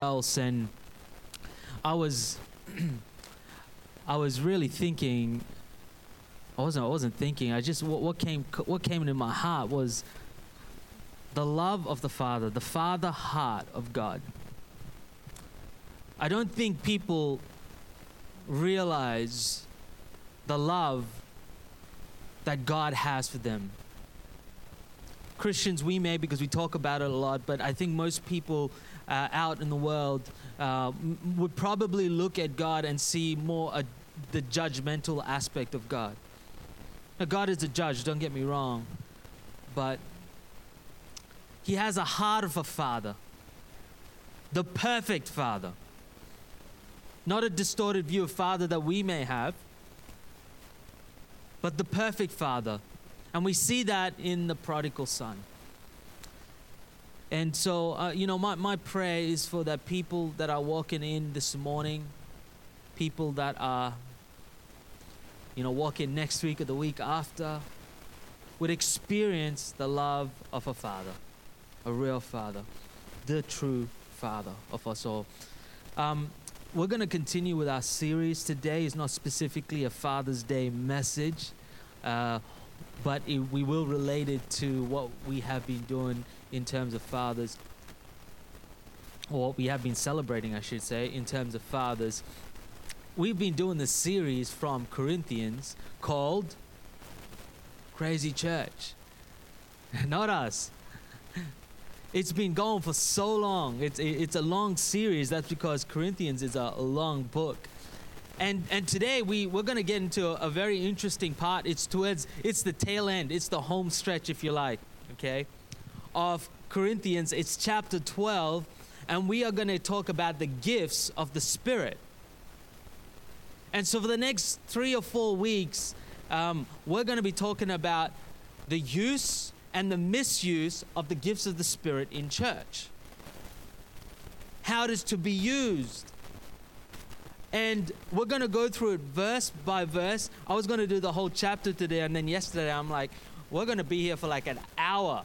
else, and I was really thinking. I wasn't thinking. I just what came into my heart was the love of the Father heart of God. I don't think people realize the love that God has for them. Christians, we may, because we talk about it a lot, but I think most people out in the world would probably look at God and see more the judgmental aspect of God. Now, God is a judge, don't get me wrong, but He has a heart of a father, the perfect father. Not a distorted view of father that we may have, but the perfect father. And we see that in the prodigal son. And so, my prayer is for that people that are walking in this morning, people that are, walking next week or the week after, would experience the love of a father, a real father, the true father of us all. We're going to continue with our series. Today is not specifically a Father's Day message, but we will relate it to what we have been doing in terms of fathers, or what we have been celebrating, I should say, in terms of fathers. We've been doing this series from Corinthians called Crazy Church. Not us. It's been going for so long. It's a long series. That's because Corinthians is a long book. And today we're going to get into a very interesting part. It's the tail end. It's the home stretch, if you like, okay, of Corinthians. It's chapter 12, and we are going to talk about the gifts of the Spirit. And so for the next 3 or 4 weeks, we're going to be talking about the use and the misuse of the gifts of the Spirit in church. How it is to be used. And we're going to go through it verse by verse. I was going to do the whole chapter today, and then yesterday I'm like, we're going to be here for like an hour,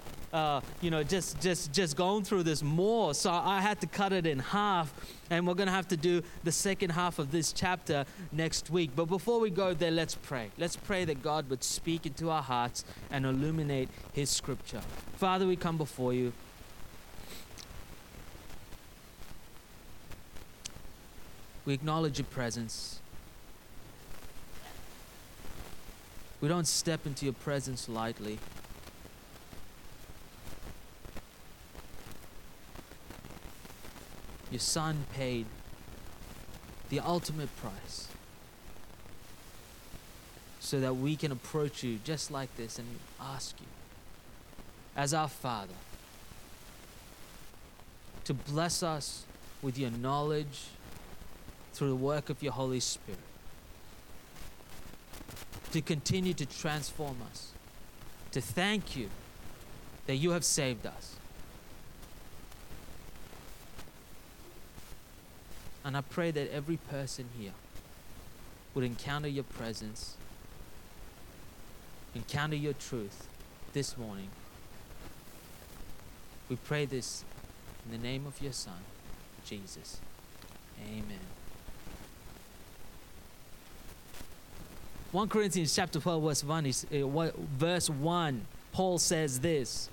just going through this more. So I had to cut it in half, and we're going to have to do the second half of this chapter next week. But before we go there, let's pray. Let's pray that God would speak into our hearts and illuminate His Scripture. Father, we come before You. We acknowledge Your presence. We don't step into Your presence lightly. Your Son paid the ultimate price so that we can approach You just like this and ask You, as our Father, to bless us with Your knowledge through the work of Your Holy Spirit, to continue to transform us, to thank You that You have saved us. And I pray that every person here would encounter Your presence, encounter Your truth this morning. We pray this in the name of Your Son, Jesus. Amen. 1 Corinthians chapter 12, verse 1, Paul says this.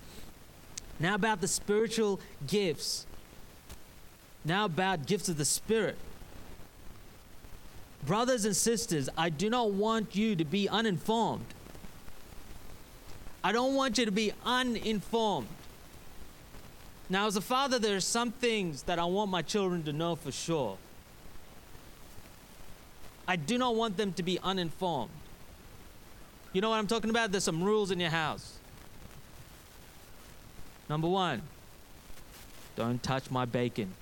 Now about the spiritual gifts. Now about gifts of the Spirit. Brothers and sisters, I do not want you to be uninformed. I don't want you to be uninformed. Now, as a father, there are some things that I want my children to know for sure. I do not want them to be uninformed. You know what I'm talking about? There's some rules in your house. Number 1, don't touch my bacon.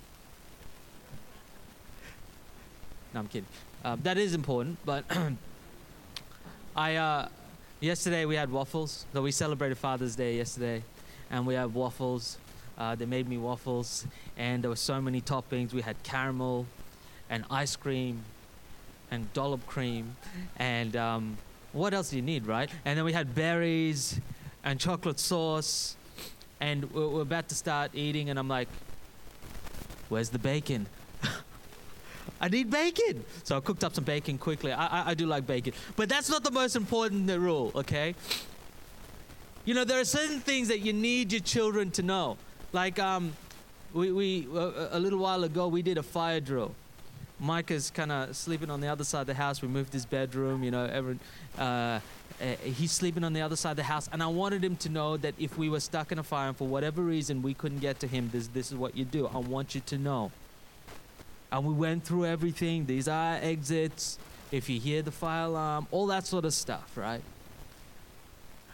No, I'm kidding. That is important, but yesterday we had waffles. So we celebrated Father's Day yesterday, and we had waffles. They made me waffles, and there were so many toppings. We had caramel and ice cream and dollop cream, and what else do you need, right? And then we had berries and chocolate sauce, and we're about to start eating, and I'm like, where's the bacon? I need bacon. So I cooked up some bacon quickly. I do like bacon. But that's not the most important rule, okay? You know, there are certain things that you need your children to know. Like we a little while ago, we did a fire drill. Micah's kind of sleeping on the other side of the house. We moved his bedroom, you know, he's sleeping on the other side of the house. And I wanted him to know that if we were stuck in a fire and for whatever reason we couldn't get to him, this is what you do. I want you to know. And we went through everything. These are exits. If you hear the fire alarm, all that sort of stuff, right?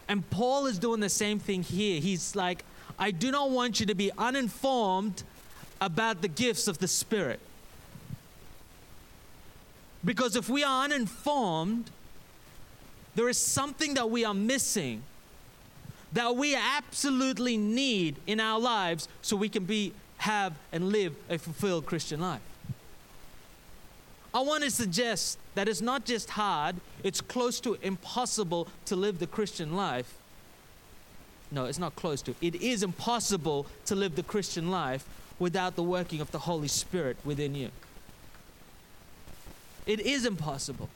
And Paul is doing the same thing here. He's like, I do not want you to be uninformed about the gifts of the Spirit. Because if we are uninformed, there is something that we are missing that we absolutely need in our lives so we can have and live a fulfilled Christian life. I want to suggest that it's not just hard, it's close to impossible to live the Christian life. No, it's not close to. It is impossible to live the Christian life without the working of the Holy Spirit within you. It is impossible.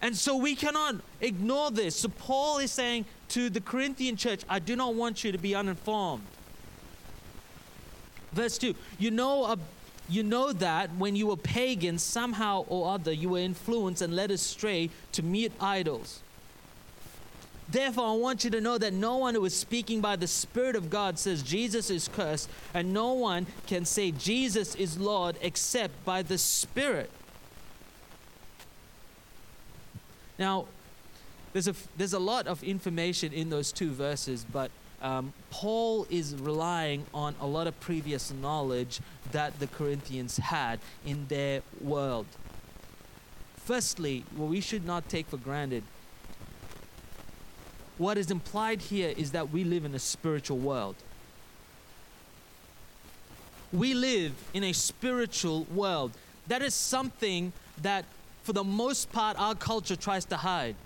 And so we cannot ignore this. So Paul is saying to the Corinthian church, I do not want you to be uninformed. Verse 2, you know that when you were pagans, somehow or other, you were influenced and led astray to meet idols. Therefore, I want you to know that no one who is speaking by the Spirit of God says Jesus is cursed, and no one can say Jesus is Lord except by the Spirit. Now, there's a lot of information in those two verses, but Paul is relying on a lot of previous knowledge that the Corinthians had in their world. Firstly, what we should not take for granted. What is implied here is that we live in a spiritual world. We live in a spiritual world. That is something that, for the most part, our culture tries to hide.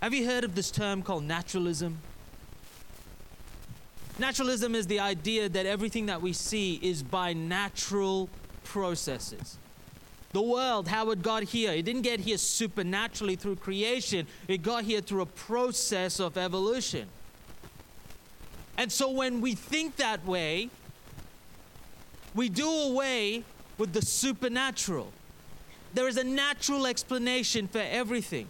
Have you heard of this term called naturalism? Naturalism is the idea that everything that we see is by natural processes. The world, how it got here, it didn't get here supernaturally through creation. It got here through a process of evolution. And so when we think that way, we do away with the supernatural. There is a natural explanation for everything.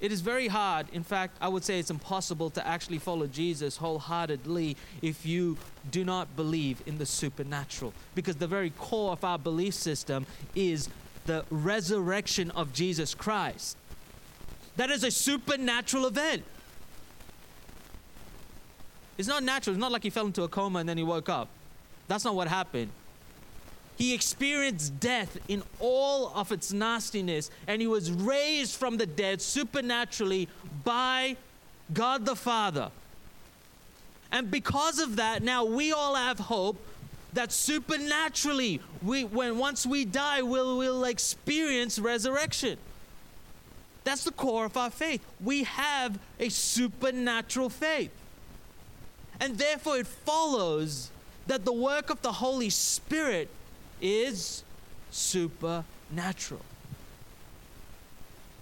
It is very hard, in fact, I would say it's impossible to actually follow Jesus wholeheartedly if you do not believe in the supernatural. Because the very core of our belief system is the resurrection of Jesus Christ. That is a supernatural event. It's not natural. It's not like he fell into a coma and then he woke up. That's not what happened. He experienced death in all of its nastiness, and he was raised from the dead supernaturally by God the Father. And because of that, now we all have hope that supernaturally, once we die, we'll experience resurrection. That's the core of our faith. We have a supernatural faith. And therefore it follows that the work of the Holy Spirit is supernatural.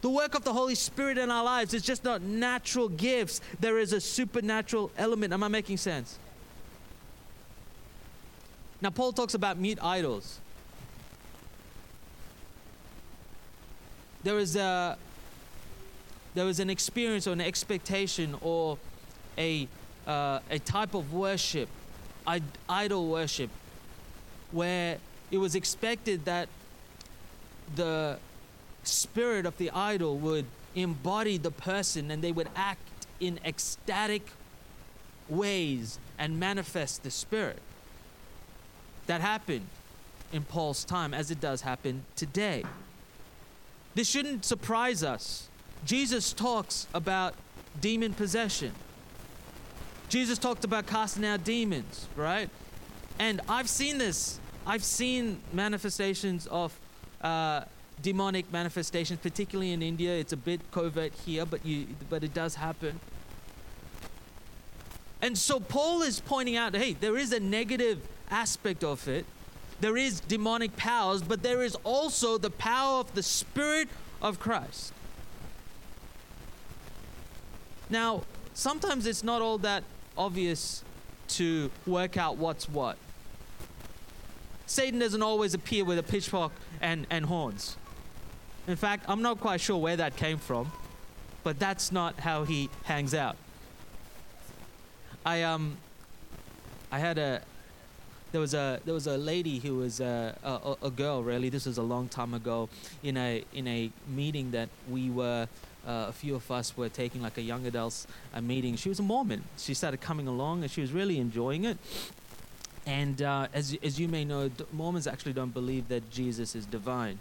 The work of the Holy Spirit in our lives is just not natural gifts. There is a supernatural element. Am I making sense? Now, Paul talks about mute idols. There is an experience or an expectation or a type of worship, idol worship, where it was expected that the spirit of the idol would embody the person and they would act in ecstatic ways and manifest the spirit. That happened in Paul's time, as it does happen today. This shouldn't surprise us. Jesus talks about demon possession. Jesus talked about casting out demons, right? And I've seen this. I've seen manifestations of demonic manifestations, particularly in India. It's a bit covert here, but it does happen. And so Paul is pointing out, hey, there is a negative aspect of it. There is demonic powers, but there is also the power of the Spirit of Christ. Now, sometimes it's not all that obvious to work out what's what. Satan doesn't always appear with a pitchfork and horns. In fact, I'm not quite sure where that came from, but that's not how he hangs out. There was a lady who was a girl, really. This was a long time ago in a meeting that we were, a few of us were taking, like a young adults meeting. She was a Mormon. She started coming along and she was really enjoying it. And as you may know, Mormons actually don't believe that Jesus is divine.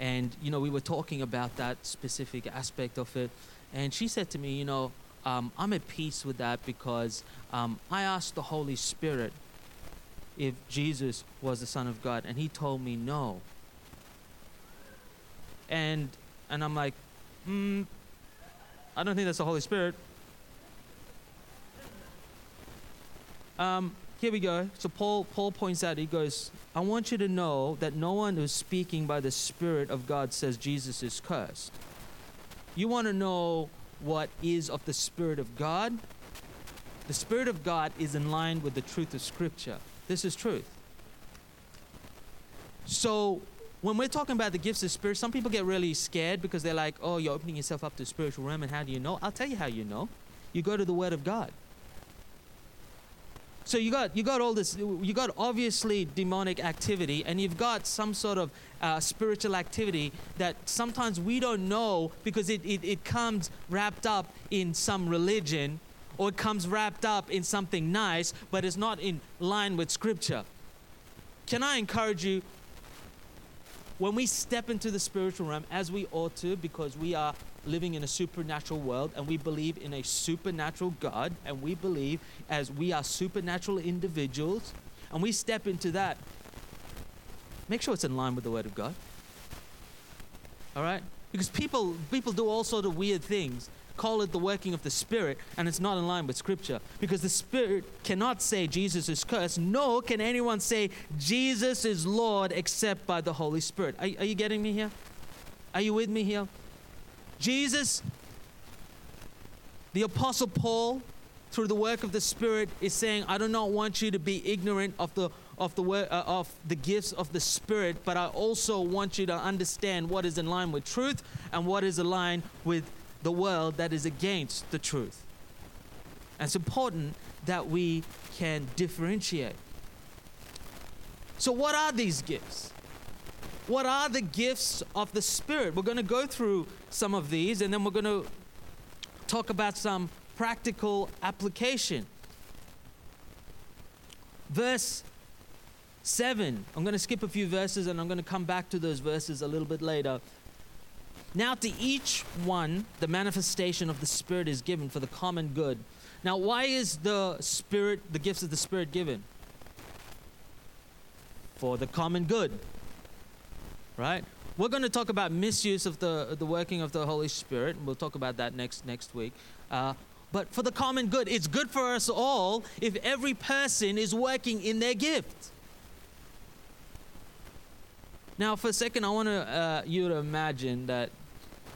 And, you know, we were talking about that specific aspect of it. And she said to me, you know, I'm at peace with that because I asked the Holy Spirit if Jesus was the Son of God, and he told me no. And I'm like, I don't think that's the Holy Spirit. Here we go. So Paul points out, he goes, I want you to know that no one who's speaking by the Spirit of God says Jesus is cursed. You want to know what is of the Spirit of God? The Spirit of God is in line with the truth of Scripture. This is truth. So when we're talking about the gifts of Spirit, some people get really scared because they're like, oh, you're opening yourself up to the spiritual realm, and how do you know? I'll tell you how you know. You go to the Word of God. So you got all this, you got obviously demonic activity, and you've got some sort of spiritual activity that sometimes we don't know because it comes wrapped up in some religion, or it comes wrapped up in something nice, but it's not in line with Scripture. Can I encourage you, when we step into the spiritual realm, as we ought to, because we are living in a supernatural world, and we believe in a supernatural God, and we believe as we are supernatural individuals, and we step into that, make sure it's in line with the Word of God. All right? Because people do all sort of weird things, call it the working of the Spirit, and it's not in line with Scripture. Because the Spirit cannot say Jesus is cursed, nor can anyone say Jesus is Lord except by the Holy Spirit. Are you getting me here? Are you with me here? Jesus, the Apostle Paul, through the work of the Spirit, is saying, I do not want you to be ignorant of the gifts of the Spirit, but I also want you to understand what is in line with truth and what is in line with the world that is against the truth. And it's important that we can differentiate. So what are these gifts? What are the gifts of the Spirit? We're going to go through some of these, and then we're going to talk about some practical application. Verse 7. I'm going to skip a few verses, and I'm going to come back to those verses a little bit later. Now to each one, the manifestation of the Spirit is given for the common good. Now, why is the gifts of the Spirit given? For the common good. Right? We're going to talk about misuse of the working of the Holy Spirit. We'll talk about that next week. But for the common good, it's good for us all if every person is working in their gift. Now, for a second, I want you to imagine that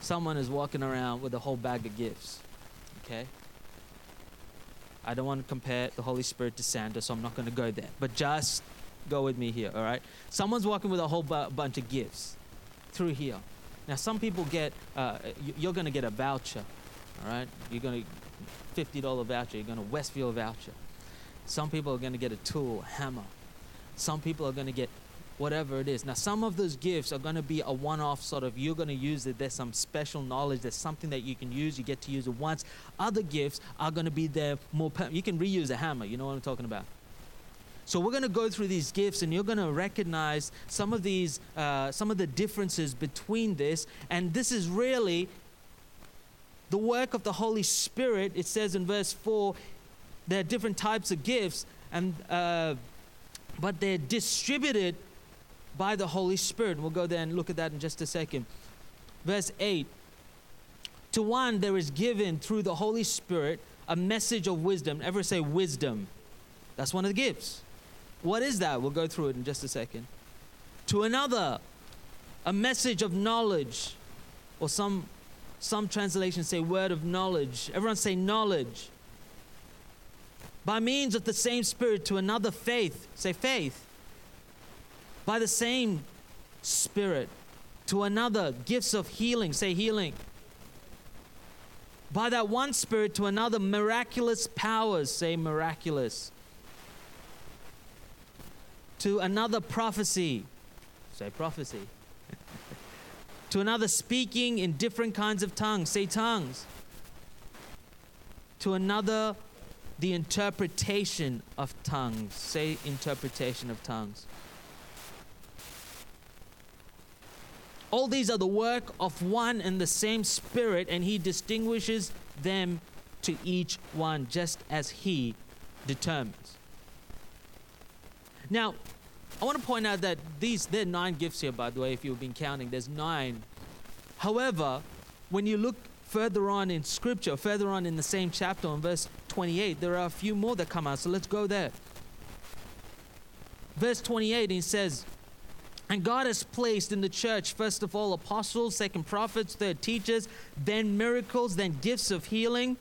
someone is walking around with a whole bag of gifts. Okay? I don't want to compare the Holy Spirit to Santa, so I'm not going to go there. But just go with me here, all right? Someone's walking with a whole bunch of gifts through here. Now, some people get, you're going to get a voucher, all right? You're going to, $50 voucher, you're going to Westfield voucher. Some people are going to get a tool, a hammer. Some people are going to get whatever it is. Now, some of those gifts are going to be a one-off sort of, you're going to use it, there's some special knowledge, there's something that you can use, you get to use it once. Other gifts are going to be there more, you can reuse a hammer, you know what I'm talking about. So we're going to go through these gifts, and you're going to recognize some of these, some of the differences between this. And this is really the work of the Holy Spirit. It says in verse 4, there are different types of gifts, and but they're distributed by the Holy Spirit. We'll go there and look at that in just a second. Verse 8, to one there is given through the Holy Spirit a message of wisdom. Ever say wisdom? That's one of the gifts. What is that? We'll go through it in just a second. To another, a message of knowledge, or some translations say word of knowledge. Everyone say knowledge. By means of the same Spirit, to another faith. Say faith. By the same Spirit, to another gifts of healing. Say healing. By that one Spirit, to another miraculous powers. Say miraculous. To another prophecy. Say prophecy. To another speaking in different kinds of tongues. Say tongues. To another the interpretation of tongues. Say interpretation of tongues. All these are the work of one and the same Spirit, and He distinguishes them to each one just as He determines. Now, I want to point out that there are 9 gifts here, by the way, if you've been counting. There's 9. However, when you look further on in Scripture, further on in the same chapter, in verse 28, there are a few more that come out. So let's go there. Verse 28, he says, and God has placed in the church, first of all, apostles, second prophets, third teachers, then miracles, then gifts of healing,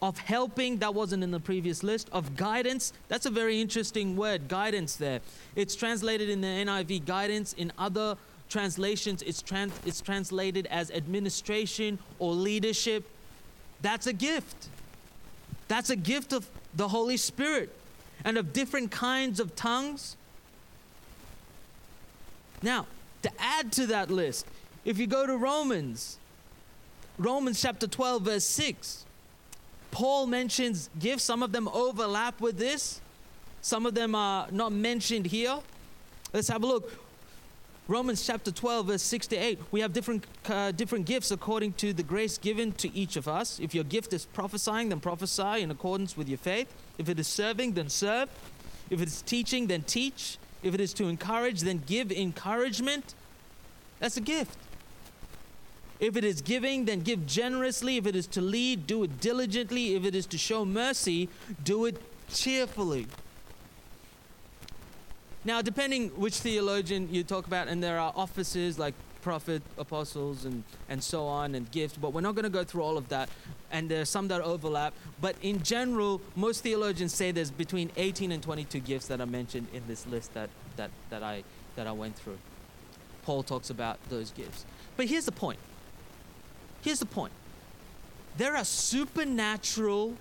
of helping, that wasn't in the previous list, of guidance. That's a very interesting word, guidance there. It's translated in the NIV, guidance. In other translations, it's translated as administration or leadership. That's a gift. That's a gift of the Holy Spirit and of different kinds of tongues. Now, to add to that list, if you go to Romans chapter 12, verse 6, Paul mentions gifts. Some of them overlap with this. Some of them are not mentioned here. Let's have a look. Romans chapter 12, verse 6-8. We have different gifts according to the grace given to each of us. If your gift is prophesying, then prophesy in accordance with your faith. If it is serving, then serve. If it is teaching, then teach. If it is to encourage, then give encouragement. That's a gift. If it is giving, then give generously. If it is to lead, do it diligently. If it is to show mercy, do it cheerfully. Now, depending which theologian you talk about, and there are offices like prophet, apostles, and so on, and gifts, but we're not going to go through all of that. And there are some that overlap. But in general, most theologians say there's between 18 and 22 gifts that are mentioned in this list that I went through. Paul talks about those gifts. But here's the point. There are supernatural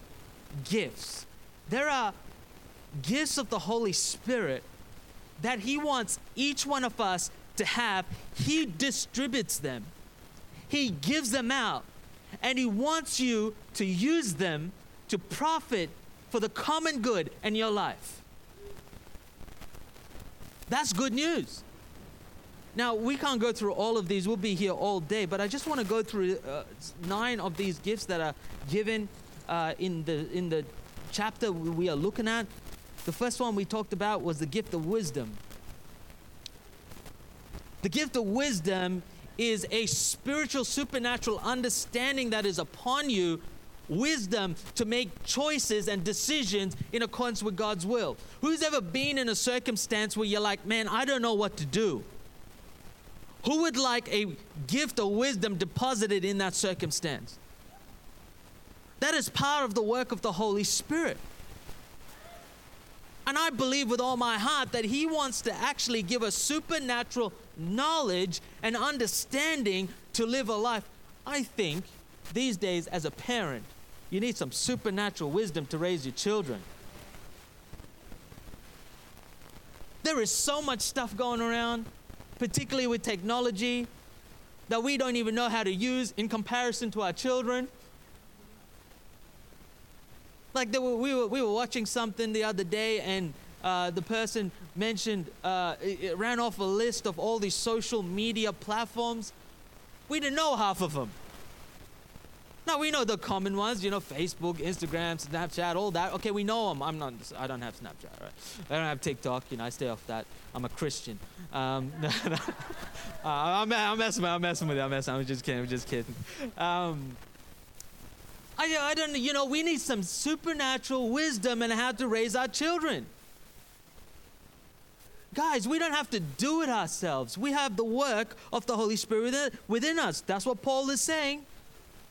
gifts. There are gifts of the Holy Spirit that He wants each one of us to have. He distributes them. He gives them out. And He wants you to use them to profit for the common good in your life. That's good news. Now, we can't go through all of these. We'll be here all day. But I just want to go through 9 of these gifts that are given in the chapter we are looking at. The first one we talked about was the gift of wisdom. The gift of wisdom is a spiritual, supernatural understanding that is upon you, wisdom to make choices and decisions in accordance with God's will. Who's ever been in a circumstance where you're like, man, I don't know what to do? Who would like a gift of wisdom deposited in that circumstance? That is part of the work of the Holy Spirit. And I believe with all my heart that He wants to actually give us supernatural knowledge and understanding to live a life. I think these days as a parent, you need some supernatural wisdom to raise your children. There is so much stuff going around, particularly with technology, that we don't even know how to use in comparison to our children. Like we were watching something the other day, and the person mentioned, it ran off a list of all these social media platforms. We didn't know half of them. Now, we know the common ones, Facebook, Instagram, Snapchat, all that. Okay, we know them. I don't have Snapchat, right? I don't have TikTok. I stay off that. I'm a Christian. I'm messing with you. I'm just kidding. I don't, we need some supernatural wisdom in how to raise our children. Guys, we don't have to do it ourselves. We have the work of the Holy Spirit within us. That's what Paul is saying.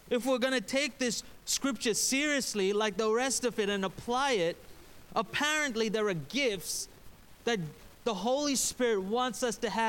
If we're going to take this scripture seriously, like the rest of it, and apply it, apparently there are gifts that the Holy Spirit wants us to have